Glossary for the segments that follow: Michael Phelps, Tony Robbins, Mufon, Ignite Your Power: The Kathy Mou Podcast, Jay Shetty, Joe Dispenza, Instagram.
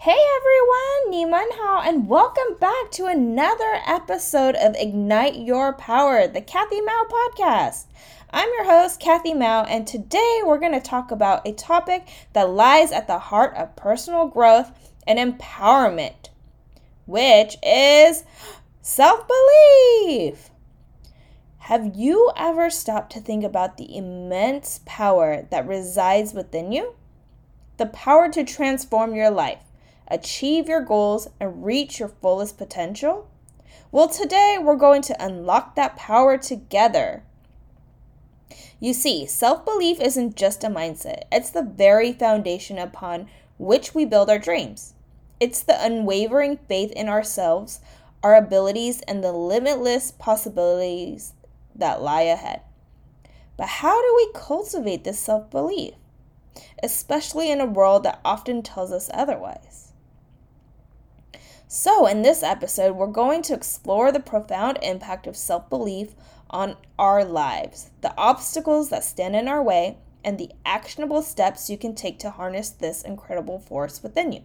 Hey everyone, Ni Man Hao, and welcome back to another episode of Ignite Your Power, the Kathy Mou Podcast. I'm your host, Kathy Mou, and today we're going to talk about a topic that lies at the heart of personal growth and empowerment, which is self-belief. Have you ever stopped to think about the immense power that resides within you? The power to transform your life, achieve your goals, and reach your fullest potential? Well, today we're going to unlock that power together. You see, self-belief isn't just a mindset. It's the very foundation upon which we build our dreams. It's the unwavering faith in ourselves, our abilities, and the limitless possibilities that lie ahead. But how do we cultivate this self-belief, especially in a world that often tells us otherwise? So in this episode, we're going to explore the profound impact of self-belief on our lives, the obstacles that stand in our way, and the actionable steps you can take to harness this incredible force within you.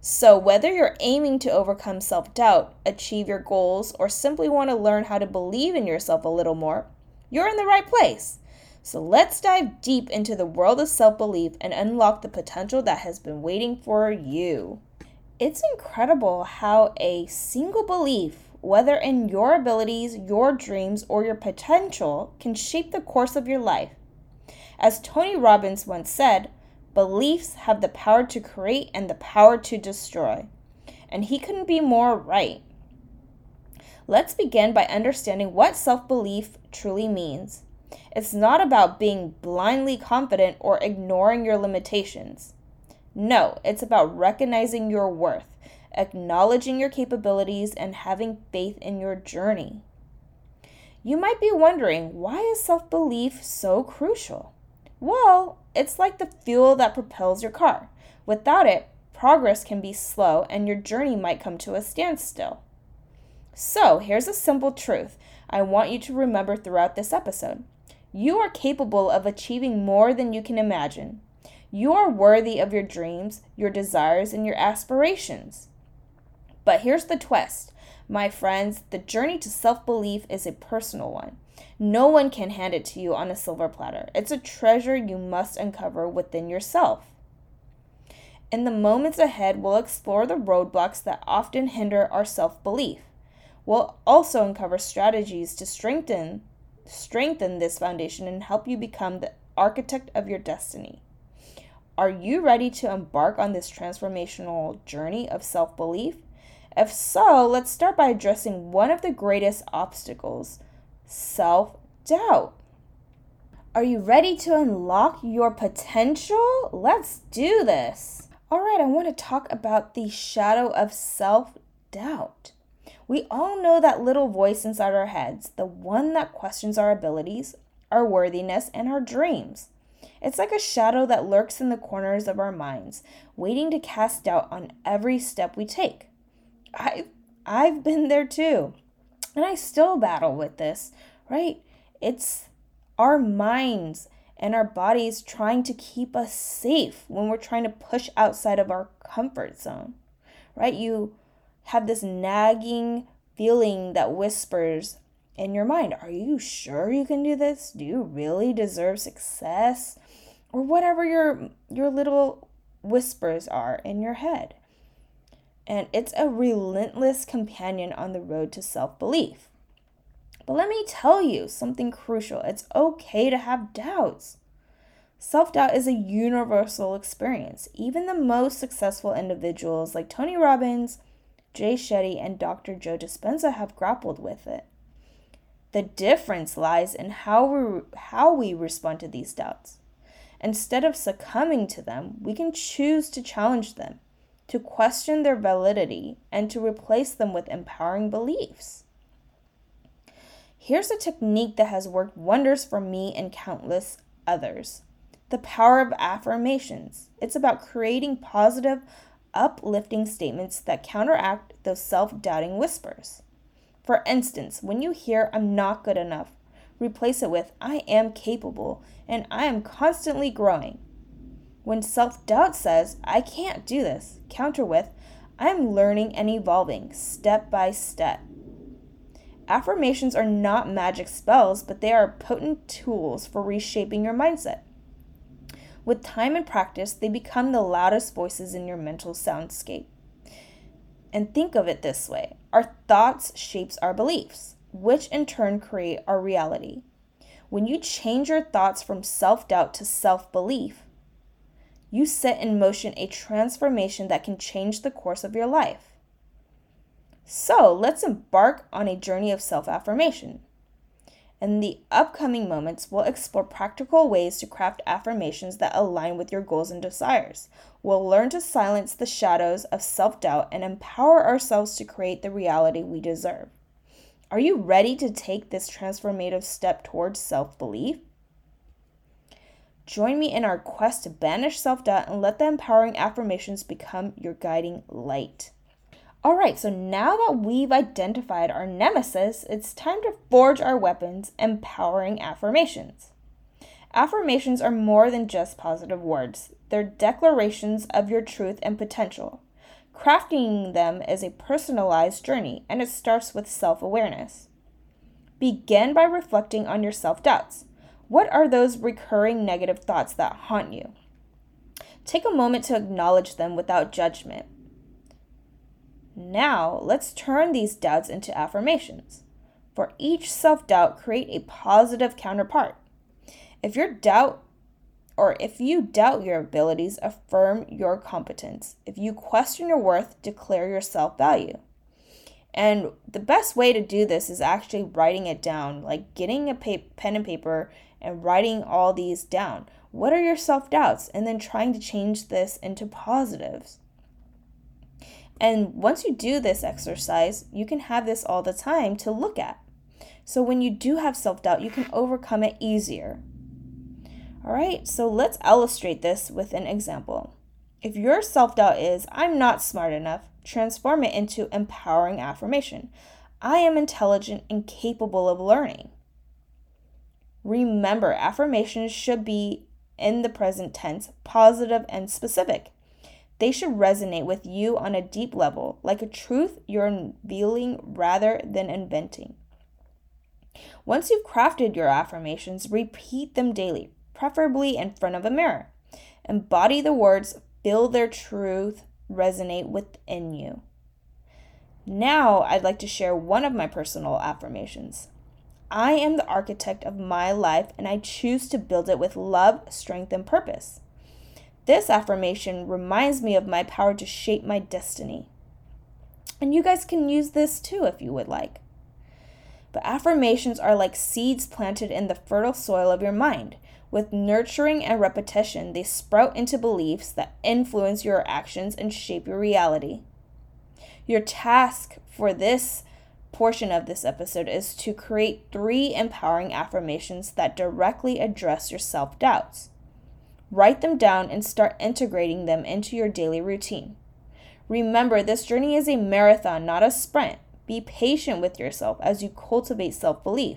So whether you're aiming to overcome self-doubt, achieve your goals, or simply want to learn how to believe in yourself a little more, you're in the right place. So let's dive deep into the world of self-belief and unlock the potential that has been waiting for you. It's incredible how a single belief, whether in your abilities, your dreams, or your potential, can shape the course of your life. As Tony Robbins once said, beliefs have the power to create and the power to destroy. And he couldn't be more right. Let's begin by understanding what self-belief truly means. It's not about being blindly confident or ignoring your limitations. No, it's about recognizing your worth, acknowledging your capabilities, and having faith in your journey. You might be wondering, why is self-belief so crucial? Well, it's like the fuel that propels your car. Without it, progress can be slow and your journey might come to a standstill. So here's a simple truth I want you to remember throughout this episode. You are capable of achieving more than you can imagine. You are worthy of your dreams, your desires, and your aspirations. But here's the twist, my friends. The journey to self-belief is a personal one. No one can hand it to you on a silver platter. It's a treasure you must uncover within yourself. In the moments ahead, we'll explore the roadblocks that often hinder our self-belief. We'll also uncover strategies to strengthen this foundation and help you become the architect of your destiny. Are you ready to embark on this transformational journey of self-belief? If so, let's start by addressing one of the greatest obstacles, self-doubt. Are you ready to unlock your potential? Let's do this. All right, I want to talk about the shadow of self-doubt. We all know that little voice inside our heads, the one that questions our abilities, our worthiness, and our dreams. It's like a shadow that lurks in the corners of our minds, waiting to cast doubt on every step we take. I've been there too, and I still battle with this, right? It's our minds and our bodies trying to keep us safe when we're trying to push outside of our comfort zone, right? You have this nagging feeling that whispers in your mind, are you sure you can do this? Do you really deserve success? Or whatever your little whispers are in your head. And it's a relentless companion on the road to self-belief. But let me tell you something crucial. It's okay to have doubts. Self-doubt is a universal experience. Even the most successful individuals like Tony Robbins, Jay Shetty, and Dr. Joe Dispenza have grappled with it. The difference lies in how we respond to these doubts. Instead of succumbing to them, we can choose to challenge them, to question their validity, and to replace them with empowering beliefs. Here's a technique that has worked wonders for me and countless others. The power of affirmations. It's about creating positive, uplifting statements that counteract those self-doubting whispers. For instance, when you hear, I'm not good enough, replace it with, I am capable and I am constantly growing. When self-doubt says, I can't do this, counter with, I'm learning and evolving step by step. Affirmations are not magic spells, but they are potent tools for reshaping your mindset. With time and practice, they become the loudest voices in your mental soundscape. And think of it this way. Our thoughts shapes our beliefs, which in turn create our reality. When you change your thoughts from self-doubt to self-belief, you set in motion a transformation that can change the course of your life. So let's embark on a journey of self-affirmation. In the upcoming moments, we'll explore practical ways to craft affirmations that align with your goals and desires. We'll learn to silence the shadows of self-doubt and empower ourselves to create the reality we deserve. Are you ready to take this transformative step towards self-belief? Join me in our quest to banish self-doubt and let the empowering affirmations become your guiding light. All right, so now that we've identified our nemesis, it's time to forge our weapons, empowering affirmations. Affirmations are more than just positive words. They're declarations of your truth and potential. Crafting them is a personalized journey, and it starts with self-awareness. Begin by reflecting on your self-doubts. What are those recurring negative thoughts that haunt you? Take a moment to acknowledge them without judgment. Now, let's turn these doubts into affirmations. For each self-doubt, create a positive counterpart. If you doubt your abilities, affirm your competence. If you question your worth, declare your self-value. And the best way to do this is actually writing it down, like getting a pen and paper and writing all these down. What are your self-doubts? And then trying to change this into positives. And once you do this exercise, you can have this all the time to look at. So when you do have self-doubt, you can overcome it easier. All right, so let's illustrate this with an example. If your self-doubt is, I'm not smart enough, transform it into empowering affirmation. I am intelligent and capable of learning. Remember, affirmations should be in the present tense, positive and specific. They should resonate with you on a deep level, like a truth you're unveiling rather than inventing. Once you've crafted your affirmations, repeat them daily, preferably in front of a mirror. Embody the words, feel their truth resonate within you. Now, I'd like to share one of my personal affirmations. I am the architect of my life, and I choose to build it with love, strength, and purpose. This affirmation reminds me of my power to shape my destiny. And you guys can use this too if you would like. But affirmations are like seeds planted in the fertile soil of your mind. With nurturing and repetition, they sprout into beliefs that influence your actions and shape your reality. Your task for this portion of this episode is to create 3 empowering affirmations that directly address your self-doubts. Write them down and start integrating them into your daily routine. Remember, this journey is a marathon, not a sprint. Be patient with yourself as you cultivate self-belief.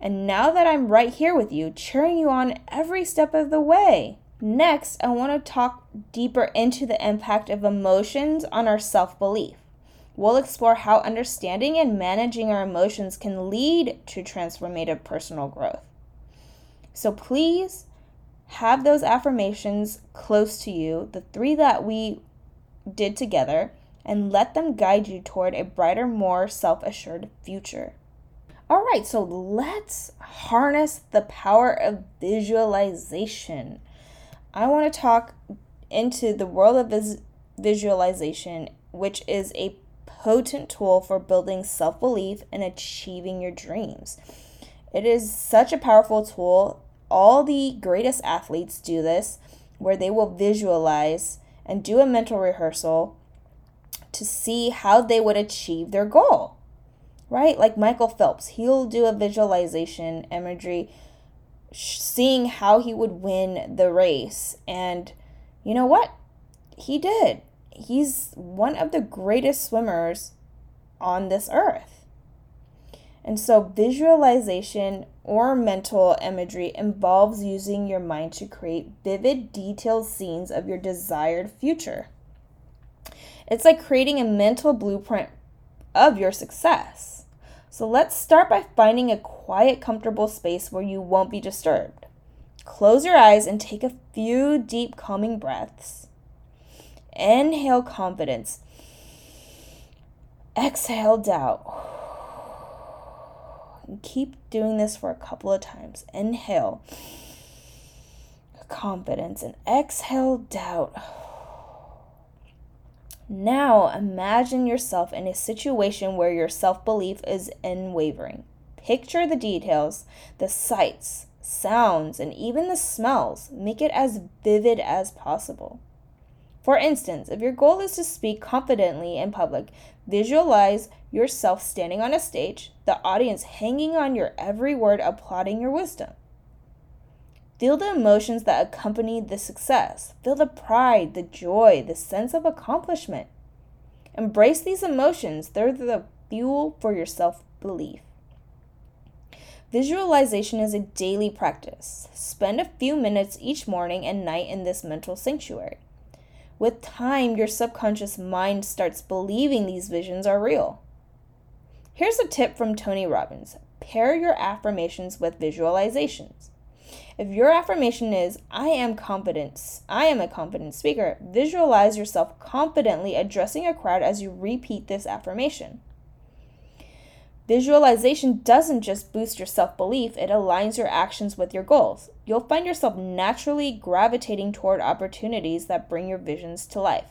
And now that I'm right here with you, cheering you on every step of the way. Next, I want to talk deeper into the impact of emotions on our self-belief. We'll explore how understanding and managing our emotions can lead to transformative personal growth. So please have those affirmations close to you, the 3 that we did together, and let them guide you toward a brighter, more self-assured future. All right, so let's harness the power of visualization. I want to talk into the world of visualization, which is a potent tool for building self-belief and achieving your dreams. It is such a powerful tool. All the greatest athletes do this, where they will visualize and do a mental rehearsal to see how they would achieve their goal. Right? Like Michael Phelps, he'll do a visualization imagery, seeing how he would win the race. And you know what? He did. He's one of the greatest swimmers on this earth. And so visualization or mental imagery involves using your mind to create vivid, detailed scenes of your desired future. It's like creating a mental blueprint of your success. So let's start by finding a quiet, comfortable space where you won't be disturbed. Close your eyes and take a few deep, calming breaths. Inhale confidence. Exhale doubt. And keep doing this for a couple of times. Inhale confidence and exhale doubt. Now imagine yourself in a situation where your self-belief is unwavering. Picture the details, the sights, sounds, and even the smells. Make it as vivid as possible. For instance, if your goal is to speak confidently in public, visualize yourself standing on a stage, the audience hanging on your every word, applauding your wisdom. Feel the emotions that accompany the success. Feel the pride, the joy, the sense of accomplishment. Embrace these emotions. They're the fuel for your self-belief. Visualization is a daily practice. Spend a few minutes each morning and night in this mental sanctuary. With time, your subconscious mind starts believing these visions are real. Here's a tip from Tony Robbins. Pair your affirmations with visualizations. If your affirmation is, I am a confident speaker, visualize yourself confidently addressing a crowd as you repeat this affirmation. Visualization doesn't just boost your self-belief, it aligns your actions with your goals. You'll find yourself naturally gravitating toward opportunities that bring your visions to life.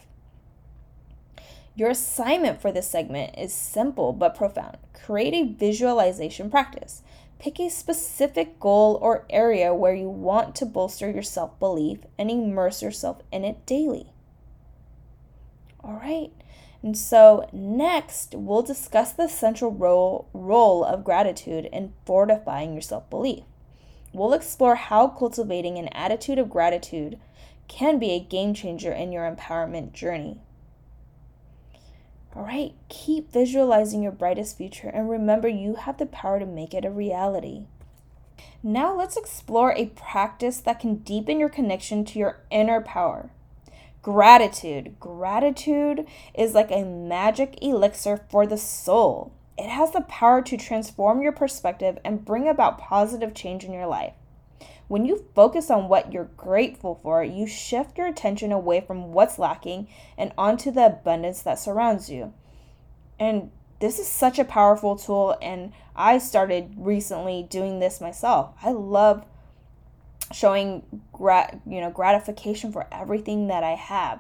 Your assignment for this segment is simple but profound. Create a visualization practice. Pick a specific goal or area where you want to bolster your self-belief and immerse yourself in it daily. All right. And so next, we'll discuss the central role of gratitude in fortifying your self-belief. We'll explore how cultivating an attitude of gratitude can be a game changer in your empowerment journey. All right, keep visualizing your brightest future and remember you have the power to make it a reality. Now let's explore a practice that can deepen your connection to your inner power. Gratitude. Gratitude is like a magic elixir for the soul. It has the power to transform your perspective and bring about positive change in your life. When you focus on what you're grateful for, you shift your attention away from what's lacking and onto the abundance that surrounds you. And this is such a powerful tool, and I started recently doing this myself. I love showing gratification for everything that I have.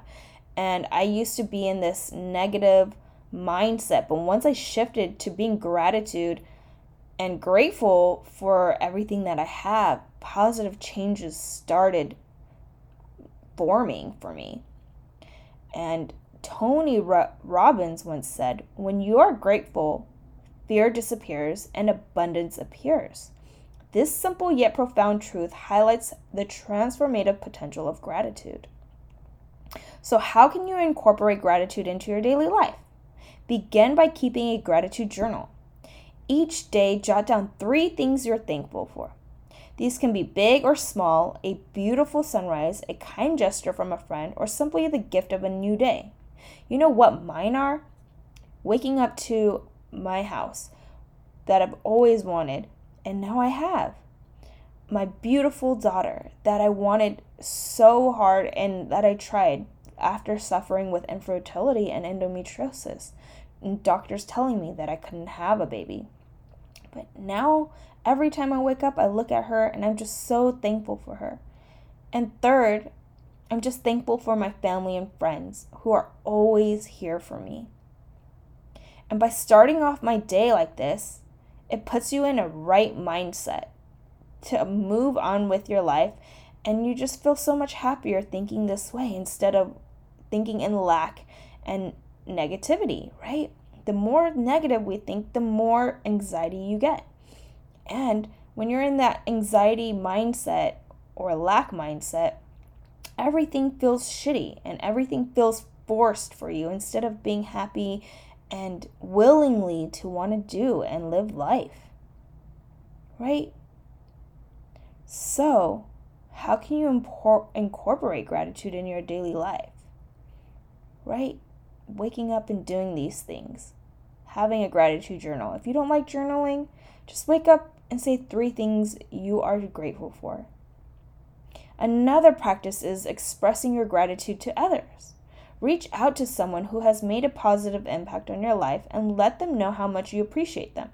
And I used to be in this negative mindset, but once I shifted to being gratitude and grateful for everything that I have, positive changes started forming for me. And Tony Robbins once said, "When you are grateful, fear disappears and abundance appears." This simple yet profound truth highlights the transformative potential of gratitude. So how can you incorporate gratitude into your daily life? Begin by keeping a gratitude journal. Each day, jot down 3 things you're thankful for. These can be big or small, a beautiful sunrise, a kind gesture from a friend, or simply the gift of a new day. You know what mine are? Waking up to my house that I've always wanted. And now I have my beautiful daughter that I wanted so hard and that I tried after suffering with infertility and endometriosis, and doctors telling me that I couldn't have a baby. But now every time I wake up, I look at her and I'm just so thankful for her. And third, I'm just thankful for my family and friends who are always here for me. And by starting off my day like this, it puts you in a right mindset to move on with your life, and you just feel so much happier thinking this way instead of thinking in lack and negativity, right? The more negative we think, the more anxiety you get. And when you're in that anxiety mindset or lack mindset, everything feels shitty and everything feels forced for you instead of being happy and willingly to want to do and live life. right? So, how can you incorporate gratitude in your daily life, right? Waking up and doing these things. Having a gratitude journal. If you don't like journaling, just wake up and say 3 things you are grateful for. Another practice is expressing your gratitude to others. Reach out to someone who has made a positive impact on your life and let them know how much you appreciate them.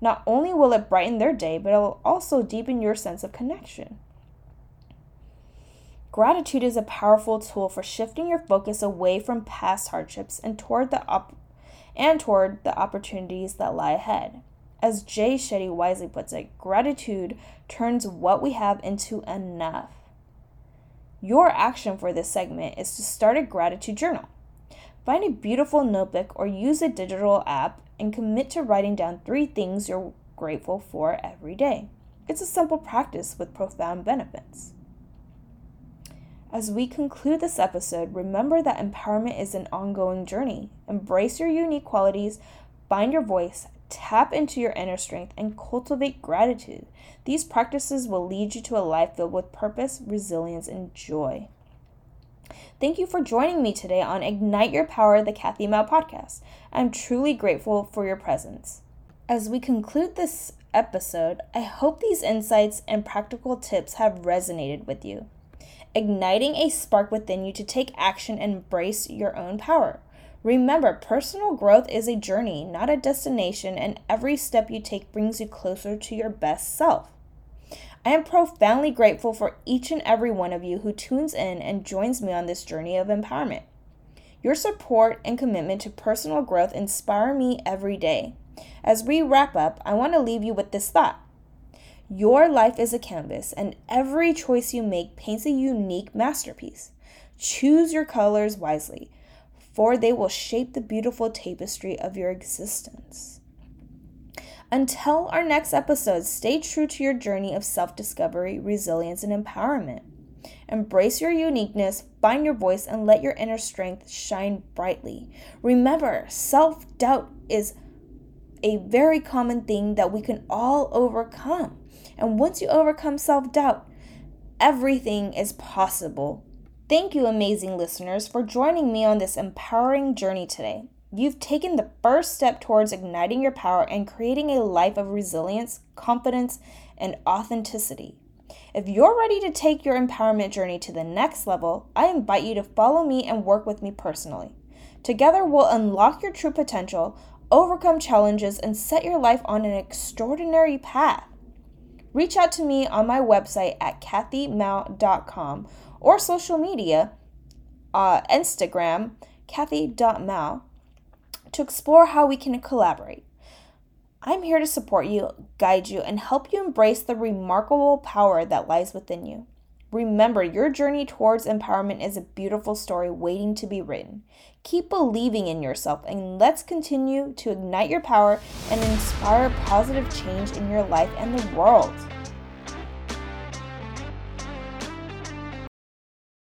Not only will it brighten their day, but it will also deepen your sense of connection. Gratitude is a powerful tool for shifting your focus away from past hardships and toward the opportunities that lie ahead. As Jay Shetty wisely puts it, gratitude turns what we have into enough. Your action for this segment is to start a gratitude journal. Find a beautiful notebook or use a digital app and commit to writing down 3 things you're grateful for every day. It's a simple practice with profound benefits. As we conclude this episode, remember that empowerment is an ongoing journey. Embrace your unique qualities, find your voice, tap into your inner strength, and cultivate gratitude. These practices will lead you to a life filled with purpose, resilience, and joy. Thank you for joining me today on Ignite Your Power, the Kathy Mou Podcast. I'm truly grateful for your presence. As we conclude this episode, I hope these insights and practical tips have resonated with you, igniting a spark within you to take action and embrace your own power. Remember, personal growth is a journey, not a destination, and every step you take brings you closer to your best self. I am profoundly grateful for each and every one of you who tunes in and joins me on this journey of empowerment. Your support and commitment to personal growth inspire me every day. As we wrap up, I want to leave you with this thought. Your life is a canvas, and every choice you make paints a unique masterpiece. Choose your colors wisely, for they will shape the beautiful tapestry of your existence. Until our next episode, stay true to your journey of self-discovery, resilience, and empowerment. Embrace your uniqueness, find your voice, and let your inner strength shine brightly. Remember, self-doubt is a very common thing that we can all overcome. And once you overcome self-doubt, everything is possible. Thank you, amazing listeners, for joining me on this empowering journey today. You've taken the first step towards igniting your power and creating a life of resilience, confidence, and authenticity. If you're ready to take your empowerment journey to the next level, I invite you to follow me and work with me personally. Together, we'll unlock your true potential, overcome challenges, and set your life on an extraordinary path. Reach out to me on my website at kathymou.com or social media, Instagram, kathy.mou, to explore how we can collaborate. I'm here to support you, guide you, and help you embrace the remarkable power that lies within you. Remember, your journey towards empowerment is a beautiful story waiting to be written. Keep believing in yourself, and let's continue to ignite your power and inspire positive change in your life and the world.